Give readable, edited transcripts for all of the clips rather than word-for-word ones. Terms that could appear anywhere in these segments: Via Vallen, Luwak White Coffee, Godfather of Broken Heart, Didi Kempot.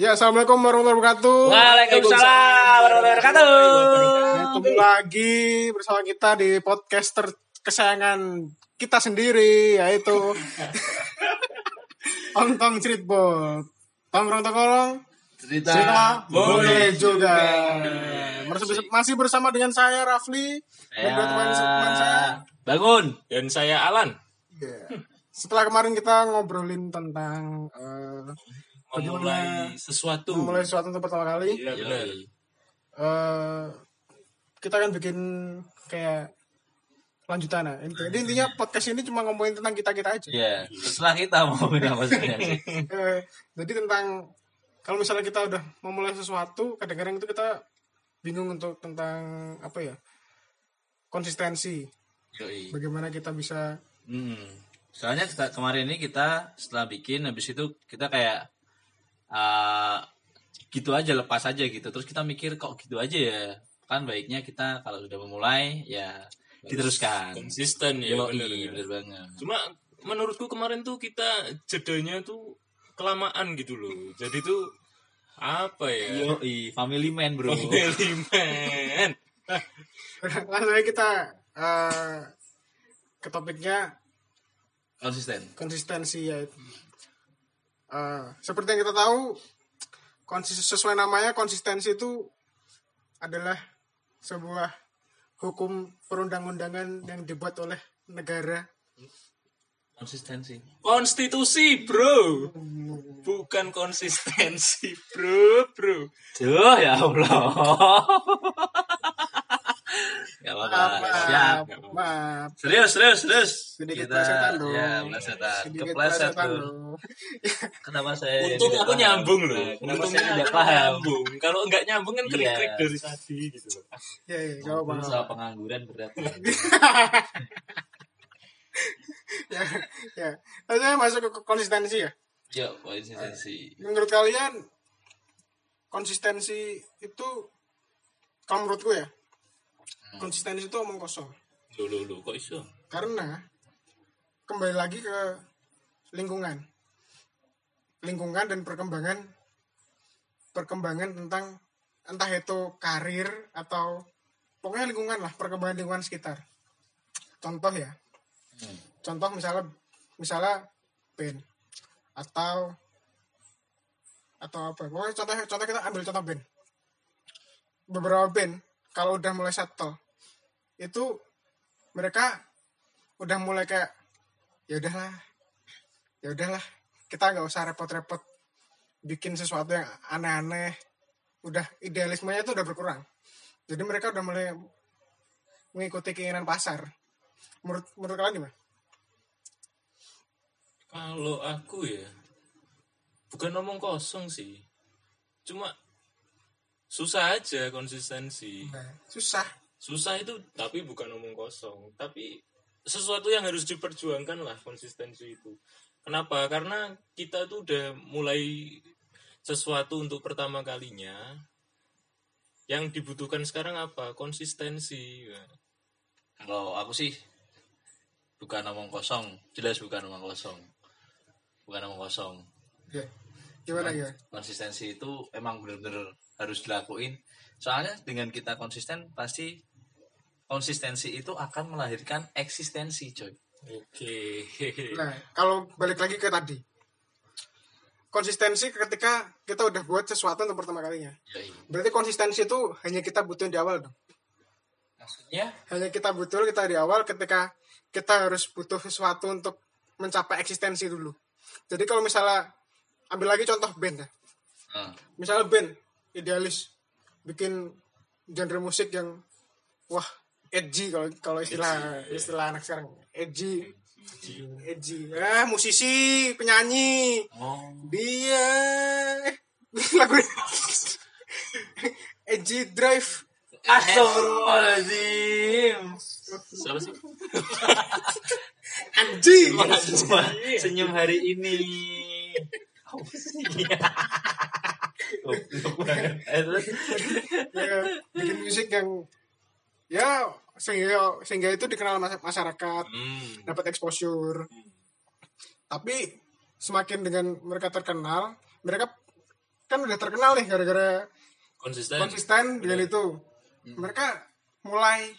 Ya, assalamualaikum warahmatullahi wabarakatuh. Waalaikumsalam warahmatullahi wabarakatuh. Ketemu lagi bersama kita di podcaster kesayangan kita sendiri, yaitu Ontong Streetball. Tongkrong tongkrong. Cerita boleh juga. Masih bersama dengan saya Rafli dan teman saya Bangun dan saya Alan. Yeah. Setelah kemarin kita ngobrolin tentang memulai sesuatu untuk pertama kali. Iya, benar. Kita akan bikin kayak lanjutan ya. Jadi intinya podcast ini cuma ngomongin tentang kita-kita aja. Iya, setelah kita mau maksudnya. Jadi tentang kalau misalnya kita udah memulai sesuatu, kadang-kadang itu kita bingung untuk tentang apa ya? Konsistensi. Yoi. Bagaimana kita bisa soalnya kemarin ini kita setelah bikin habis itu kita kayak gitu aja, lepas aja gitu. Terus kita mikir kok gitu aja ya. Kan baiknya kita kalau sudah memulai ya diteruskan. Konsisten ya. Bener banget. Cuma menurutku kemarin tuh kita jedanya tuh kelamaan gitu loh. Jadi tuh apa ya? Yoi, family man bro. Family man. Langsung aja kita ke topiknya konsistensi ya. Seperti yang kita tahu, sesuai namanya, konsistensi itu adalah sebuah hukum perundang-undangan yang dibuat oleh negara. Konsistensi. Konstitusi, bro. Bukan konsistensi, bro. Duh, ya Allah. Gak apa-apa. Siap. Maaf. Serius. Sedikit plesetan dong. Ya, plesetan. Keplesetan dong. Kenapa saya? Untung aku nyambung loh. Kenapa saya tidak paham? Kalau enggak nyambung kan krik-krik dari tadi gitu loh. Iya, enggak apa-apa. Soal pengangguran berat. Ya. Saya masuk ke konsistensi ya? Ya, konsistensi. Menurut kalian konsistensi itu, kalau menurutku ya, konsistensi itu omong kosong. Loh, kok iso? Karena kembali lagi ke lingkungan dan perkembangan tentang entah itu karir atau pokoknya lingkungan lah, perkembangan lingkungan sekitar. Contoh ya, contoh misalnya band atau apa? Pokoknya contoh kita ambil contoh band. Beberapa band kalau udah mulai settle itu mereka udah mulai kayak ya udahlah kita nggak usah repot-repot bikin sesuatu yang aneh-aneh, udah idealismenya itu udah berkurang, jadi mereka udah mulai mengikuti keinginan pasar. Menurut kalian gimana? Kalau aku ya bukan omong kosong sih, cuma susah aja konsistensi. Susah itu, tapi bukan omong kosong, tapi sesuatu yang harus diperjuangkan lah konsistensi itu. Kenapa? Karena kita tuh udah mulai sesuatu untuk pertama kalinya, yang dibutuhkan sekarang apa? Konsistensi. Kalau aku sih bukan omong kosong, jelas bukan omong kosong. Ya, gimana ya? Konsistensi itu emang bener-bener harus dilakuin. Soalnya dengan kita konsisten, pasti konsistensi itu akan melahirkan eksistensi, coy. Oke. Nah, kalau balik lagi ke tadi, konsistensi ketika kita udah buat sesuatu untuk pertama kalinya. Yoi. Berarti konsistensi itu hanya kita butuhin di awal dong. Maksudnya? Hanya kita di awal ketika kita harus butuh sesuatu untuk mencapai eksistensi dulu. Jadi kalau misalnya ambil lagi contoh band ya. Misalnya band idealis bikin genre musik yang wah edgy, kalau istilah anak sekarang edgy. Musisi penyanyi dia lagu edgy drive. Astagfirullahaladzim. Siapa sih? Anjing. Senyum hari ini. Bikin musik yang ya sehingga itu dikenal masyarakat, dapat exposure. Tapi semakin dengan mereka terkenal, mereka kan udah terkenal nih gara-gara konsisten dengan itu. Mereka mulai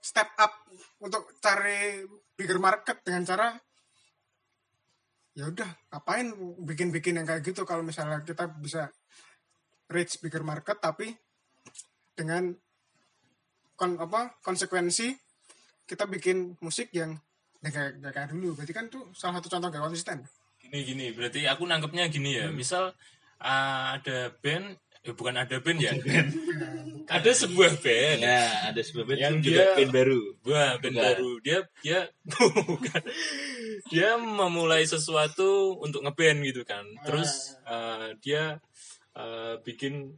step up untuk cari bigger market dengan cara ya udah ngapain bikin-bikin yang kayak gitu kalau misalnya kita bisa reach bigger market tapi dengan konsekuensi kita bikin musik yang kayak dulu. Berarti kan tuh salah satu contoh gak konsisten. Gini berarti aku nangkepnya gini ya. Misal ada band, bukan ada band ya. Ada sebuah band. Ya, ada sebuah band yang juga band baru. Wah, band baru. Dia bukan. Dia memulai sesuatu untuk ngeband gitu kan. Terus dia bikin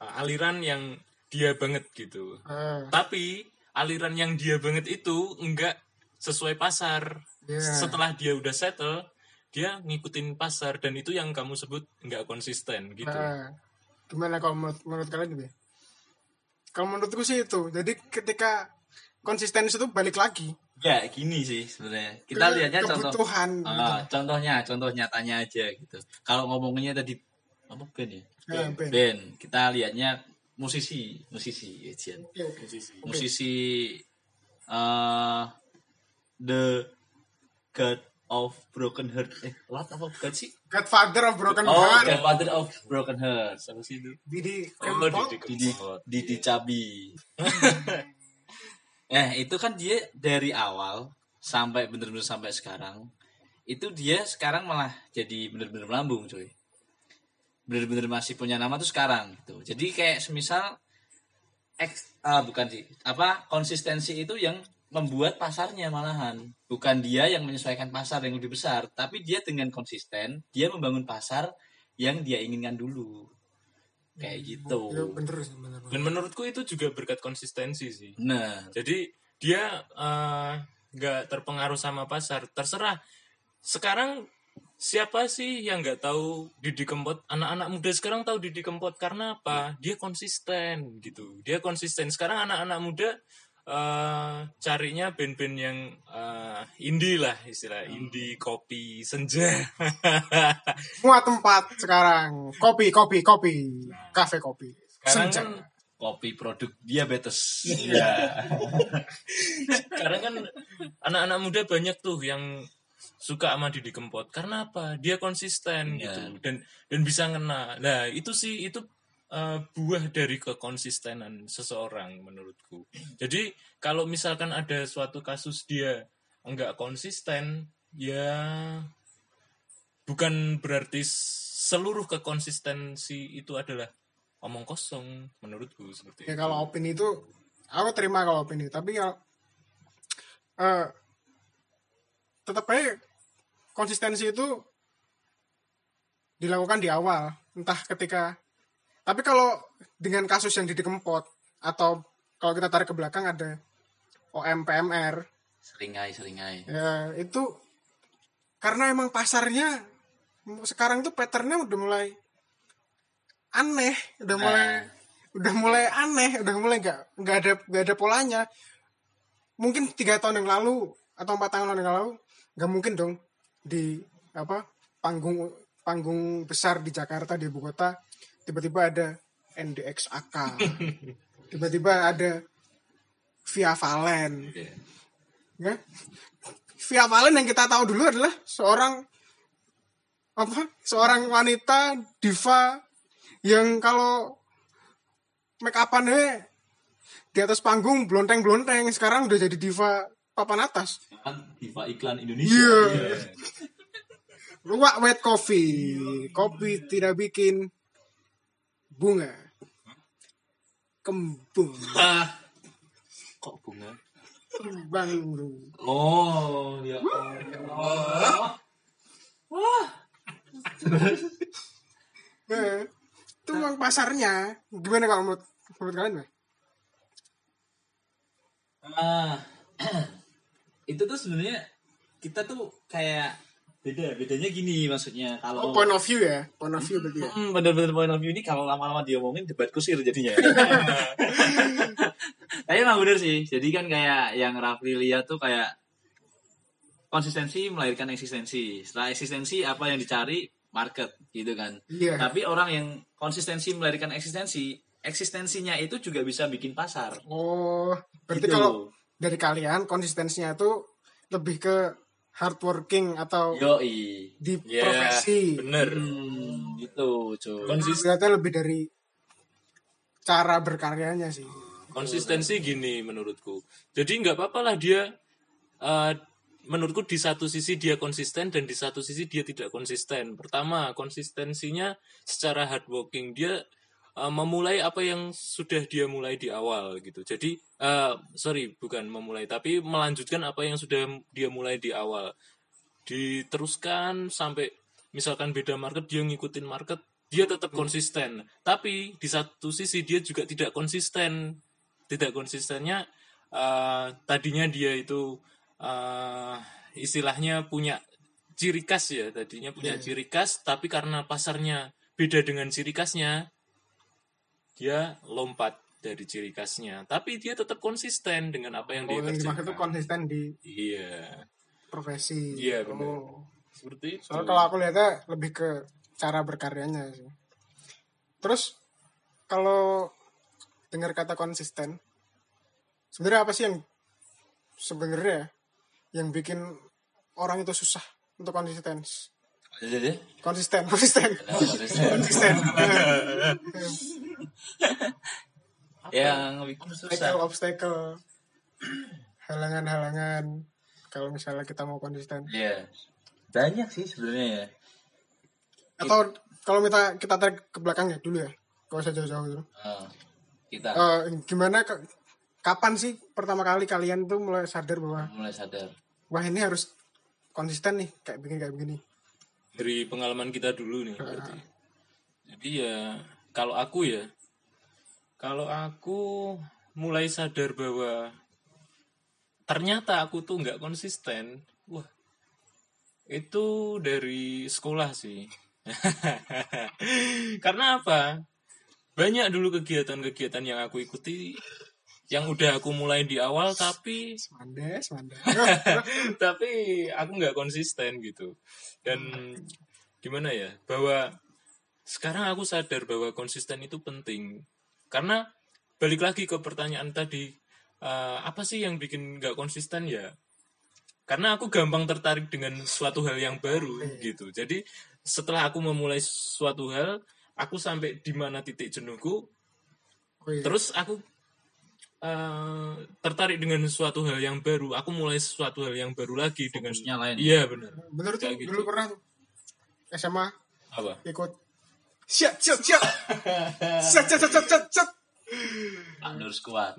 aliran yang dia banget gitu. Tapi aliran yang dia banget itu enggak sesuai pasar. Setelah dia udah settle, dia ngikutin pasar dan itu yang kamu sebut enggak konsisten gitu. Gimana kalau menurut kalian gitu? Kalau menurutku sih itu. Jadi ketika konsisten itu balik lagi. Ya gini sih sebenarnya. Kita lihatnya kebutuhan. Contoh nyatanya aja gitu. Kalau ngomongnya tadi apa band ya? Band. Kita lihatnya musisi Ejian. Musisi The God of Broken Heart. What apa bukan sih? Godfather of Broken Heart. Godfather of Broken Heart. Sama sih itu. Didi Kempot. Didi Cabi. Itu kan dia dari awal sampai bener-bener sampai sekarang. Itu dia sekarang malah jadi bener-bener melambung, cuy. Bener-bener masih punya nama tuh sekarang gitu. Jadi kayak semisal konsistensi itu yang membuat pasarnya malahan. Bukan dia yang menyesuaikan pasar yang lebih besar, tapi dia dengan konsisten, dia membangun pasar yang dia inginkan dulu. Kayak gitu. Ya, bener. Dan menurutku itu juga berkat konsistensi sih. Nah, jadi dia gak terpengaruh sama pasar. Terserah. Sekarang siapa sih yang gak tahu Didi Kempot? Anak-anak muda sekarang tahu Didi Kempot karena apa? Dia konsisten gitu. Dia konsisten. Sekarang anak-anak muda carinya band-band yang indie lah, istilah indie, kopi, senja. Semua tempat sekarang kopi, kafe kopi. Sekarang senja. Kan kopi produk diabetes. Iya. Sekarang kan anak-anak muda banyak tuh yang suka sama Didi Kempot karena apa? Dia konsisten gitu dan bisa ngena. Nah, itu sih itu buah dari kekonsistenan seseorang menurutku. Jadi kalau misalkan ada suatu kasus dia enggak konsisten, ya bukan berarti seluruh kekonsistensi itu adalah omong kosong menurutku seperti itu. Ya kalau opini itu aku terima kalau opini, tapi kalau tetap aja konsistensi itu dilakukan di awal, entah ketika. Tapi kalau dengan kasus yang Didi Kempot atau kalau kita tarik ke belakang ada OMPMR seringai ya, itu karena emang pasarnya sekarang tuh patternnya udah mulai aneh, udah mulai nggak ada polanya. Mungkin 3 tahun yang lalu atau 4 tahun yang lalu nggak mungkin dong di panggung besar di Jakarta, di ibu kota tiba-tiba ada NDXAK, tiba-tiba ada Via Vallen. Ya? Via Vallen yang kita tahu dulu adalah seorang wanita diva yang kalau make upannya di atas panggung blonteng-blonteng, sekarang udah jadi diva papan atas. Diva iklan Indonesia. Yeah. Luwak White Coffee, kopi tidak bikin bunga kembung. Kok bunga? Kembang. Oh, ya. Wah. Itu memang pasarnya. Gimana kalau menurut kalian? Itu tuh sebenarnya kita tuh kayak bedanya gini maksudnya kalau point of view berarti ya. Bener-bener point of view ini kalau lama-lama diomongin debat kusir jadinya. Tapi emang bener sih, jadi kan kayak yang Rafli lihat tuh kayak konsistensi melahirkan eksistensi. Setelah eksistensi apa yang dicari market gitu kan. Yeah. Tapi orang yang konsistensi melarikan eksistensinya itu juga bisa bikin pasar. Oh, berarti gitu. Kalau dari kalian konsistensinya itu lebih ke hardworking atau yoi, di profesi. Yeah, bener. Gitu, cuy. Konsistensinya lebih dari cara berkaryanya sih. Konsistensi gini menurutku. Jadi nggak apa-apalah dia menurutku di satu sisi dia konsisten dan di satu sisi dia tidak konsisten. Pertama, konsistensinya secara hardworking dia memulai apa yang sudah dia mulai di awal gitu. Jadi tapi melanjutkan apa yang sudah dia mulai di awal. Diteruskan sampai misalkan beda market dia ngikutin market, dia tetap konsisten. Tapi di satu sisi dia juga tidak konsisten. Tidak konsistennya tadinya dia itu istilahnya punya ciri khas ya, tadinya punya ciri khas, tapi karena pasarnya beda dengan ciri khasnya dia lompat dari ciri khasnya, tapi dia tetap konsisten dengan apa yang dia kerjakan. Itu konsisten di profesi. Iya, benar. Seperti itu. Soalnya kalau aku lihatnya lebih ke cara berkaryanya sih. Terus kalau dengar kata konsisten, sebenarnya apa sih yang sebenarnya yang bikin orang itu susah untuk konsisten? Konsisten. Yang bikin susah. Obstacle, halangan-halangan. Kalau misalnya kita mau konsisten. Iya. Banyak sih sebenarnya ya. Atau kalau kita tarik ke belakang ya dulu ya. Gak usah jauh-jauh dulu. Gimana? Kapan sih pertama kali kalian tuh mulai sadar bahwa wah ini harus konsisten nih kayak begini. Dari pengalaman kita dulu nih. Berarti. Jadi ya kalau aku mulai sadar bahwa ternyata aku tuh nggak konsisten. Wah, itu dari sekolah sih. Karena apa? Banyak dulu kegiatan-kegiatan yang aku ikuti yang udah aku mulai di awal tapi semandes. Tapi aku nggak konsisten gitu. Dan gimana ya, bahwa sekarang aku sadar bahwa konsisten itu penting. Karena balik lagi ke pertanyaan tadi, apa sih yang bikin nggak konsisten ya? Karena aku gampang tertarik dengan suatu hal yang baru gitu. Jadi setelah aku memulai suatu hal, aku sampai di mana titik jenuhku. Terus aku tertarik dengan suatu hal yang baru, aku mulai suatu hal yang baru lagi dengan lain. Iya benar tuh gitu. Dulu pernah tuh SMA apa? Ikut siap Andur Squad.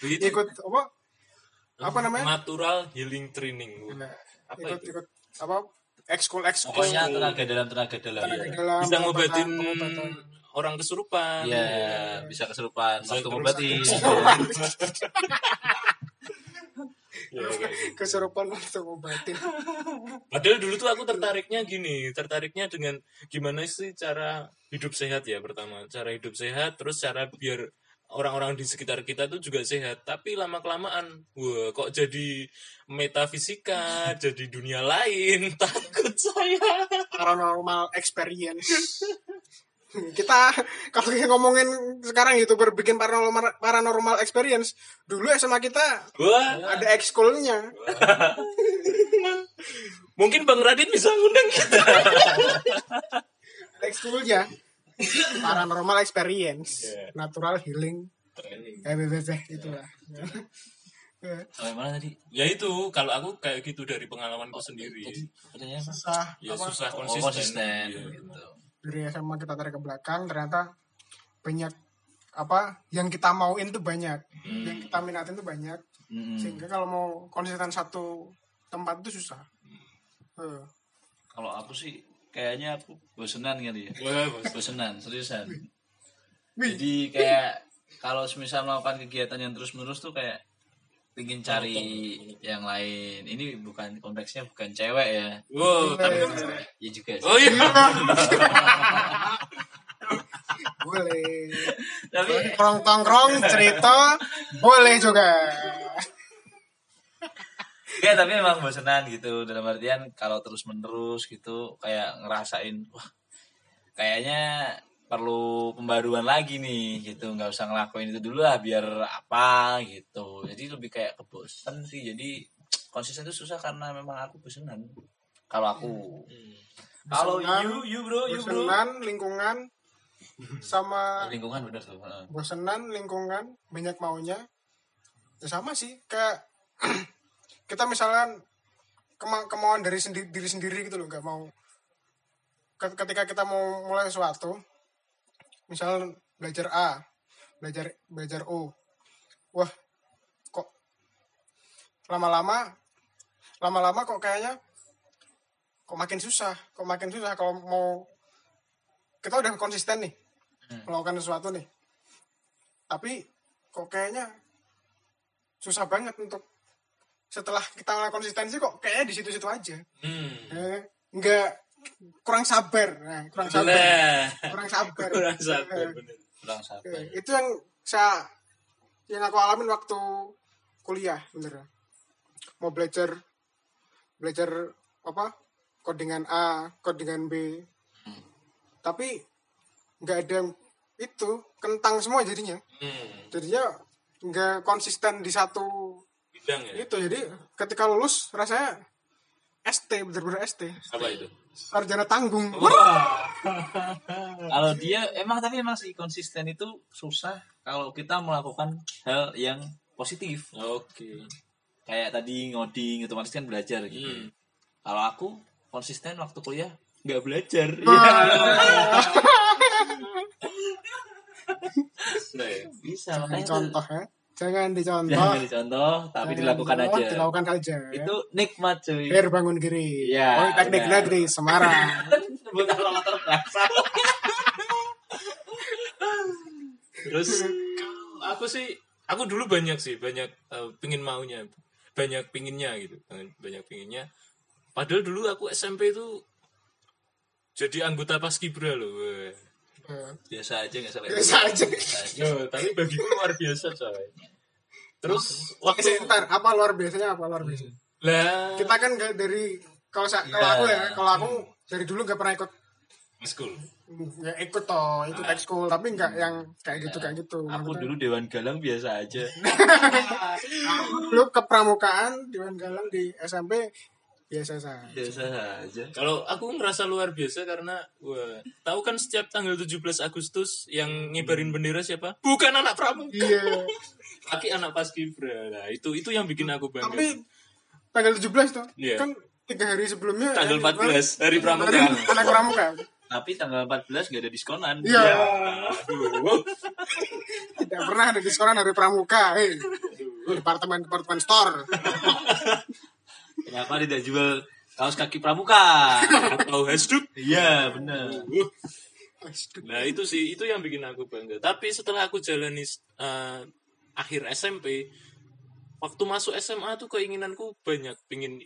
Ikut apa namanya? Natural Healing Training. Ikut apa? Ekskul. Pokoknya tenaga dalam. Bisa ngobatin orang kesurupan. Iya, bisa kesurupan. Waktu ngobatin. Kesurupan waktu ngobatin. Padahal dulu tuh aku tertariknya dengan gimana sih cara hidup sehat ya pertama. Cara hidup sehat, terus cara biar orang-orang di sekitar kita tuh juga sehat. Tapi lama-kelamaan, wah kok jadi metafisika, jadi dunia lain. Takut saya. Paranormal experience. Kita kalau ngomongin sekarang YouTuber bikin paranormal experience, dulu SMA kita ada ekskulnya. Mungkin Bang Radit bisa ngundang kita. Ekskulnya paranormal experience, natural healing, itulah. Kalau mana tadi? Ya itu, kalau aku kayak gitu dari pengalamanku sendiri. Jadi, susah konsisten. Gitu. Dari SMA kita tarik ke belakang, ternyata banyak apa yang kita mauin tuh banyak, yang kita minatin tuh banyak, sehingga kalau mau konsisten satu tempat itu susah. Kalau aku sih kayaknya aku bosenan kali ya. Bosenan seriusan. Jadi kayak kalau semisal melakukan kegiatan yang terus-menerus tuh kayak pingin cari yang lain. Ini bukan konteksnya bukan cewek ya. Wow, tapi kan ya juga sih. Oh iya. Boleh. Tapi tongkrong cerita boleh juga. Enggak, tapi emang bosenan gitu. Dalam artian kalau terus-menerus gitu kayak ngerasain wah kayaknya perlu pembaruan lagi nih gitu. Enggak usah ngelakuin itu dulu lah biar apa gitu. Jadi lebih kayak kebosan sih. Jadi konsisten itu susah karena memang aku bosenan. Kalau aku kalau you bro bosenan lingkungan sama lingkungan bener tuh. Bosenan lingkungan banyak maunya. Ya sama sih kayak kita misalkan kemauan dari diri sendiri gitu loh, nggak mau ketika kita mau mulai sesuatu, misal belajar A, belajar O, wah kok lama-lama kok kayaknya kok makin susah kalau mau kita udah konsisten nih melakukan sesuatu nih, tapi kok kayaknya susah banget untuk setelah kita mulai konsistensi kok kayaknya di situ-situ aja. Enggak, kurang sabar. Kurang sabar. Itu yang aku alamin waktu kuliah bener. Mau belajar apa? Codingan A, codingan B. Tapi enggak ada yang itu, kentang semua jadinya. Jadinya enggak konsisten di satu bidang ya? Itu jadi ketika lulus rasanya ST, bener-bener ST. Apa itu? Sarjana tanggung. Kalau dia emang sih konsisten itu susah kalau kita melakukan hal yang positif. Oke. Kayak tadi ngoding otomatis kan belajar gitu. Kalau aku konsisten waktu kuliah nggak belajar. Bisa makanya contoh ya. Jangan dicontoh, tapi dilakukan aja. Itu nikmat cuy. Biar bangun giri. Ya, teknik negeri Semarang. Bukan latar belakang. Terus aku dulu banyak pinginnya. Padahal dulu aku SMP itu jadi anggota Paskibra loh. Biasa aja. No, tapi bagiku luar biasa coy. Terus luar biasanya? Lah, kita kan enggak dari kalau aku dari dulu enggak pernah ikut ekskul. Ya ikut toh, itu ekskul tapi enggak yang kayak gitu. Aku dulu Dewan Galang biasa aja. Dulu kepramukaan Dewan Galang di SMP biasa saja. Kalau aku ngerasa luar biasa karena tahu kan setiap tanggal 17 Agustus yang ngibarin bendera siapa? Bukan anak pramuka. Iya. Tapi anak Paskibra. Nah, itu yang bikin aku bangga. Tapi tanggal 17 tuh. Yeah. Kan 3 hari sebelumnya tanggal 14 hari pramuka. Anak pramuka. Tapi tanggal 14 gak ada diskonan. Iya. Yeah. Yeah. Tidak pernah ada diskonan hari pramuka. Hey. Departemen store. Kenapa tidak jual kaos kaki pramuka atau hashtag? Iya, benar. Nah, itu yang bikin aku bangga. Tapi setelah aku jalani akhir SMP, waktu masuk SMA tuh keinginanku banyak, pengin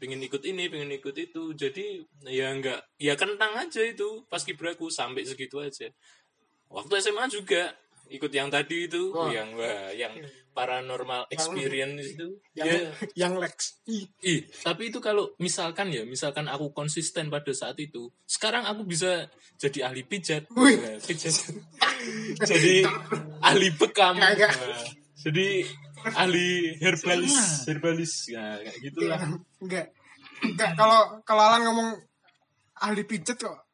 ikut ini, pengin ikut itu. Jadi ya enggak, ya kentang aja itu Paskibraku sampai segitu aja. Waktu SMA juga ikut yang tadi itu, yang paranormal experience itu. Yang Lex. Tapi itu kalau misalkan aku konsisten pada saat itu, sekarang aku bisa jadi ahli pijat. Jadi ahli bekam. Jadi ahli herbalis. Nah, kayak gitulah. Enggak kalau Alan ngomong ahli pijat kok.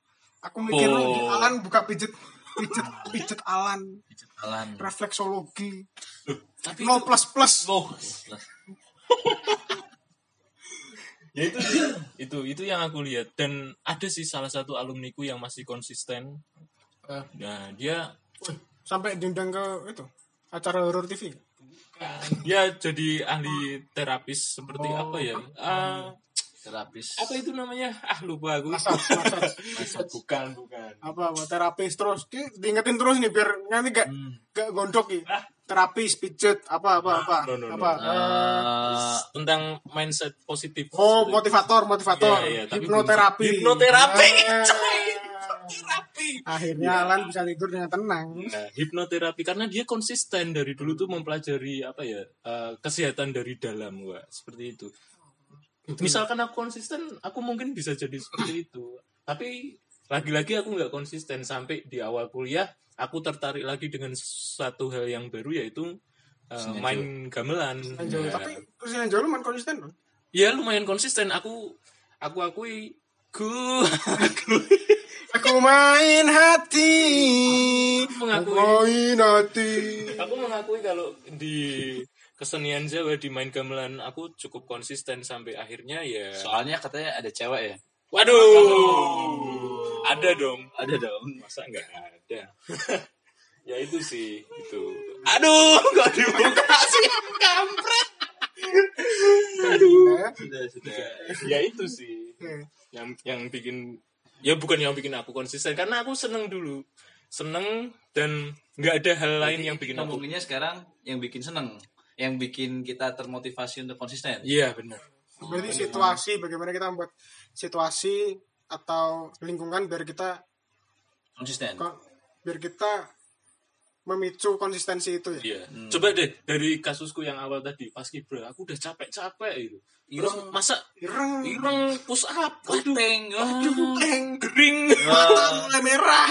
Aku mikir Alan buka pijat Alan. Refleksologi. Tapi no plus. Ya itu yang aku lihat, dan ada sih salah satu alumniku yang masih konsisten. Nah, dia sampai diundang ke itu acara horor TV. Dia jadi ahli terapis seperti apa ya? Terapis. Apa itu namanya? Lupa aku. Masak. Bukan. Apa terapis terus. Diingetin terus nih biar nanti gak gondok ya. Terapis, pijet, apa. Tentang mindset positif. Oh, motivator. Iya, Hipnoterapi. Hipnoterapi. Akhirnya Alan bisa tidur dengan tenang. Nah, hipnoterapi karena dia konsisten dari dulu tuh mempelajari kesehatan dari dalam, seperti itu. Misalkan aku konsisten, aku mungkin bisa jadi seperti itu. Tapi lagi-lagi aku nggak konsisten. Sampai di awal kuliah, aku tertarik lagi dengan satu hal yang baru, yaitu main gamelan. Ya. Tapi kesenian jauh lumayan konsisten loh. Ya lumayan konsisten. Aku main hati. Aku mengakui kalau di kesenian Jawa, di main gamelan, aku cukup konsisten sampai akhirnya ya. Soalnya katanya ada cewek ya. Waduh. Ada dong. Masa enggak ada. Ya itu sih, itu. Aduh, enggak dibuka sih, kampret. Aduh. Sudah. Ya itu sih. Yang bikin, ya bukan yang bikin aku konsisten, karena aku seneng dulu. Seneng dan enggak ada hal lain yang bikin aku. Ngomongnya sekarang yang bikin seneng, yang bikin kita termotivasi untuk konsisten. Iya, benar. Berarti situasi, bagaimana kita membuat situasi atau lingkungan biar kita konsisten, biar kita memicu konsistensi itu ya. Iya. Coba deh dari kasusku yang awal tadi, pas kibra aku udah capek-capek itu. Terus masa ireng push up, waduh, gering, mata mulai merah,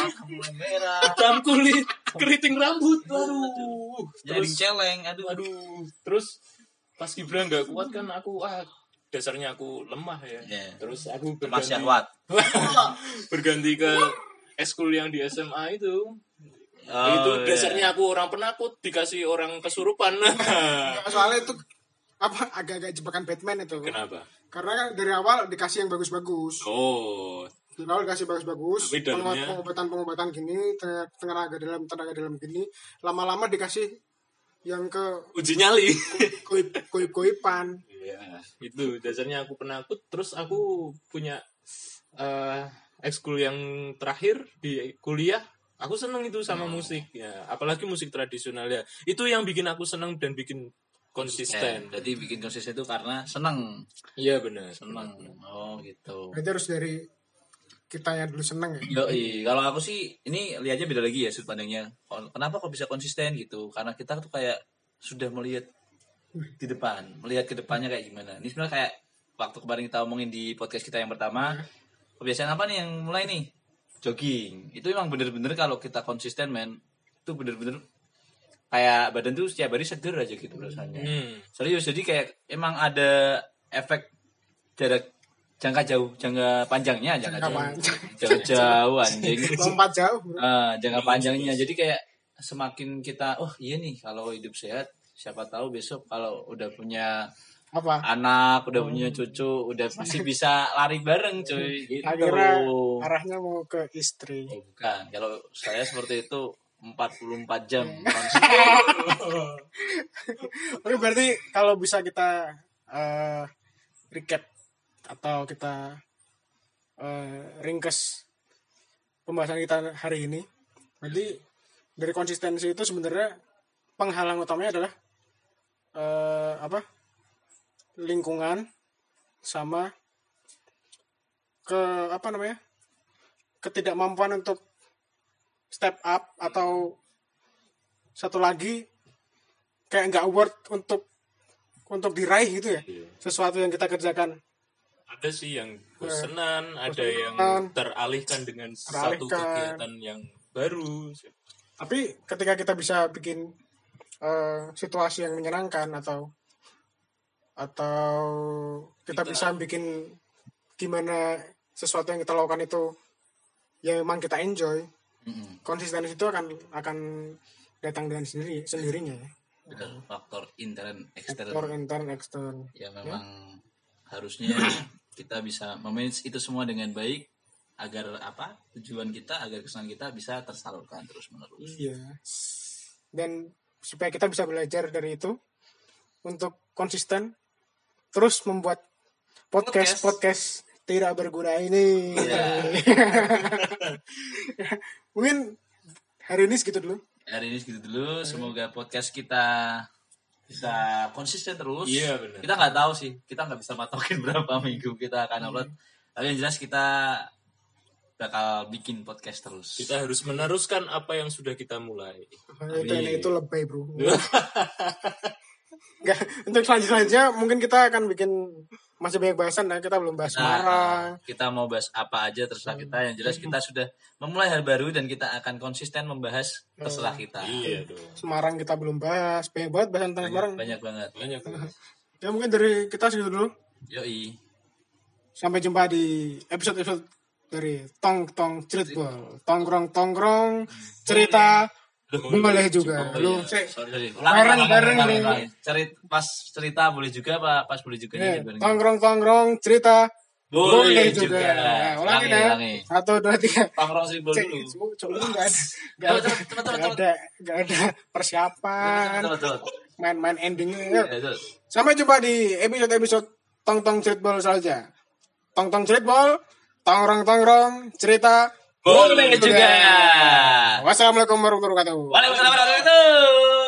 hitam kulit, keriting rambut, aduh, jadi celeng, aduh. Terus pas kibra nggak kuat kan aku, dasarnya aku lemah ya. Yeah. Terus aku berganti ke eskul yang di SMA itu. Itu dasarnya aku orang penakut, dikasih orang kesurupan. Soalnya itu agak-agak jebakan Batman itu. Kenapa? Karena dari awal dikasih yang bagus-bagus. Pengobatan gini, tenaga dalam gini, lama-lama dikasih yang ke uji nyali, koip-koipan. Ya, itu dasarnya aku penakut. Terus aku punya ekskul yang terakhir di kuliah, aku seneng itu sama musik ya, apalagi musik tradisional ya. Itu yang bikin aku seneng dan bikin konsisten. Jadi bikin konsisten itu karena seneng. Iya benar, seneng. Oh gitu. Berarti harus dari kita yang dulu seneng ya. Yoi. Kalau aku sih ini lihatnya beda lagi ya sudut pandangnya. Kenapa kok bisa konsisten gitu? Karena kita tuh kayak sudah melihat di depan, melihat ke depannya kayak gimana. Ini sebenarnya kayak waktu kemarin kita omongin di podcast kita yang pertama, kebiasaan apa nih yang mulai nih? Jogging. Itu emang bener-bener kalau kita konsisten men, itu bener-bener kayak badan tuh setiap hari seger aja gitu rasanya. Serius, jadi kayak emang ada efek jarak jangka panjangnya. Jadi kayak semakin kita, oh iya nih kalau hidup sehat, siapa tahu besok kalau udah punya anak, udah punya cucu, udah masih bisa lari bareng cuy gitu. Akhirnya arahnya mau ke istri. Bukan, kalau saya seperti itu 44 jam. Oke, berarti kalau bisa kita recap atau kita ringkes pembahasan kita hari ini. Berarti dari konsistensi itu sebenarnya penghalang utamanya adalah lingkungan sama ketidakmampuan untuk step up, atau satu lagi kayak nggak worth untuk diraih gitu ya. Sesuatu yang kita kerjakan ada sih yang bosenan, ada yang teralihkan dengan satu kegiatan yang baru. Tapi ketika kita bisa bikin situasi yang menyenangkan atau kita bisa bikin gimana sesuatu yang kita lakukan itu yang memang kita enjoy, konsisten itu akan datang dengan sendirinya ya. Faktor intern ekstern. Ya memang harusnya kita bisa memanage itu semua dengan baik agar tujuan kita, agar kesenangan kita bisa tersalurkan terus menerus. Iya. Dan supaya kita bisa belajar dari itu untuk konsisten terus membuat podcast tidak berguna ini. Yeah. Mungkin hari ini segitu dulu. Semoga podcast kita bisa konsisten terus. Iya, benar. Kita nggak tahu sih, kita nggak bisa matokin berapa minggu kita akan upload. Tapi yang jelas kita bakal bikin podcast terus. Kita harus meneruskan apa yang sudah kita mulai. Itu lebay bro. Untuk selanjutnya mungkin kita akan bikin masih banyak bahasan dan kita belum bahas marah. Kita mau bahas apa aja terserah kita. Yang jelas kita sudah memulai hal baru dan kita akan konsisten membahas terserah kita. Iya, Semarang kita belum bahas. Banyak banget bahasan tentang Semarang. Banyak banget. Ya mungkin dari kita segitu dulu. Yoi. Sampai jumpa di episode-episode dari Tongkrong Ceritbol. Tongkrong cerita boleh juga. Lu bareng-bareng pas cerita boleh juga apa pas boleh juga nih. Tongkrong cerita boleh juga. Ulangi ya. 1 2 3. Tongkrong Ceritbol dulu. Coba enggak ada persiapan. Main-main endingnya. Sampai jumpa di episode-episode Tongkrong Ceritbol saja. Tongkrong Ceritbol, Tongkrong cerita boleh juga. Wassalamualaikum warahmatullahi wabarakatuh. Waalaikumsalam warahmatullahi wabarakatuh.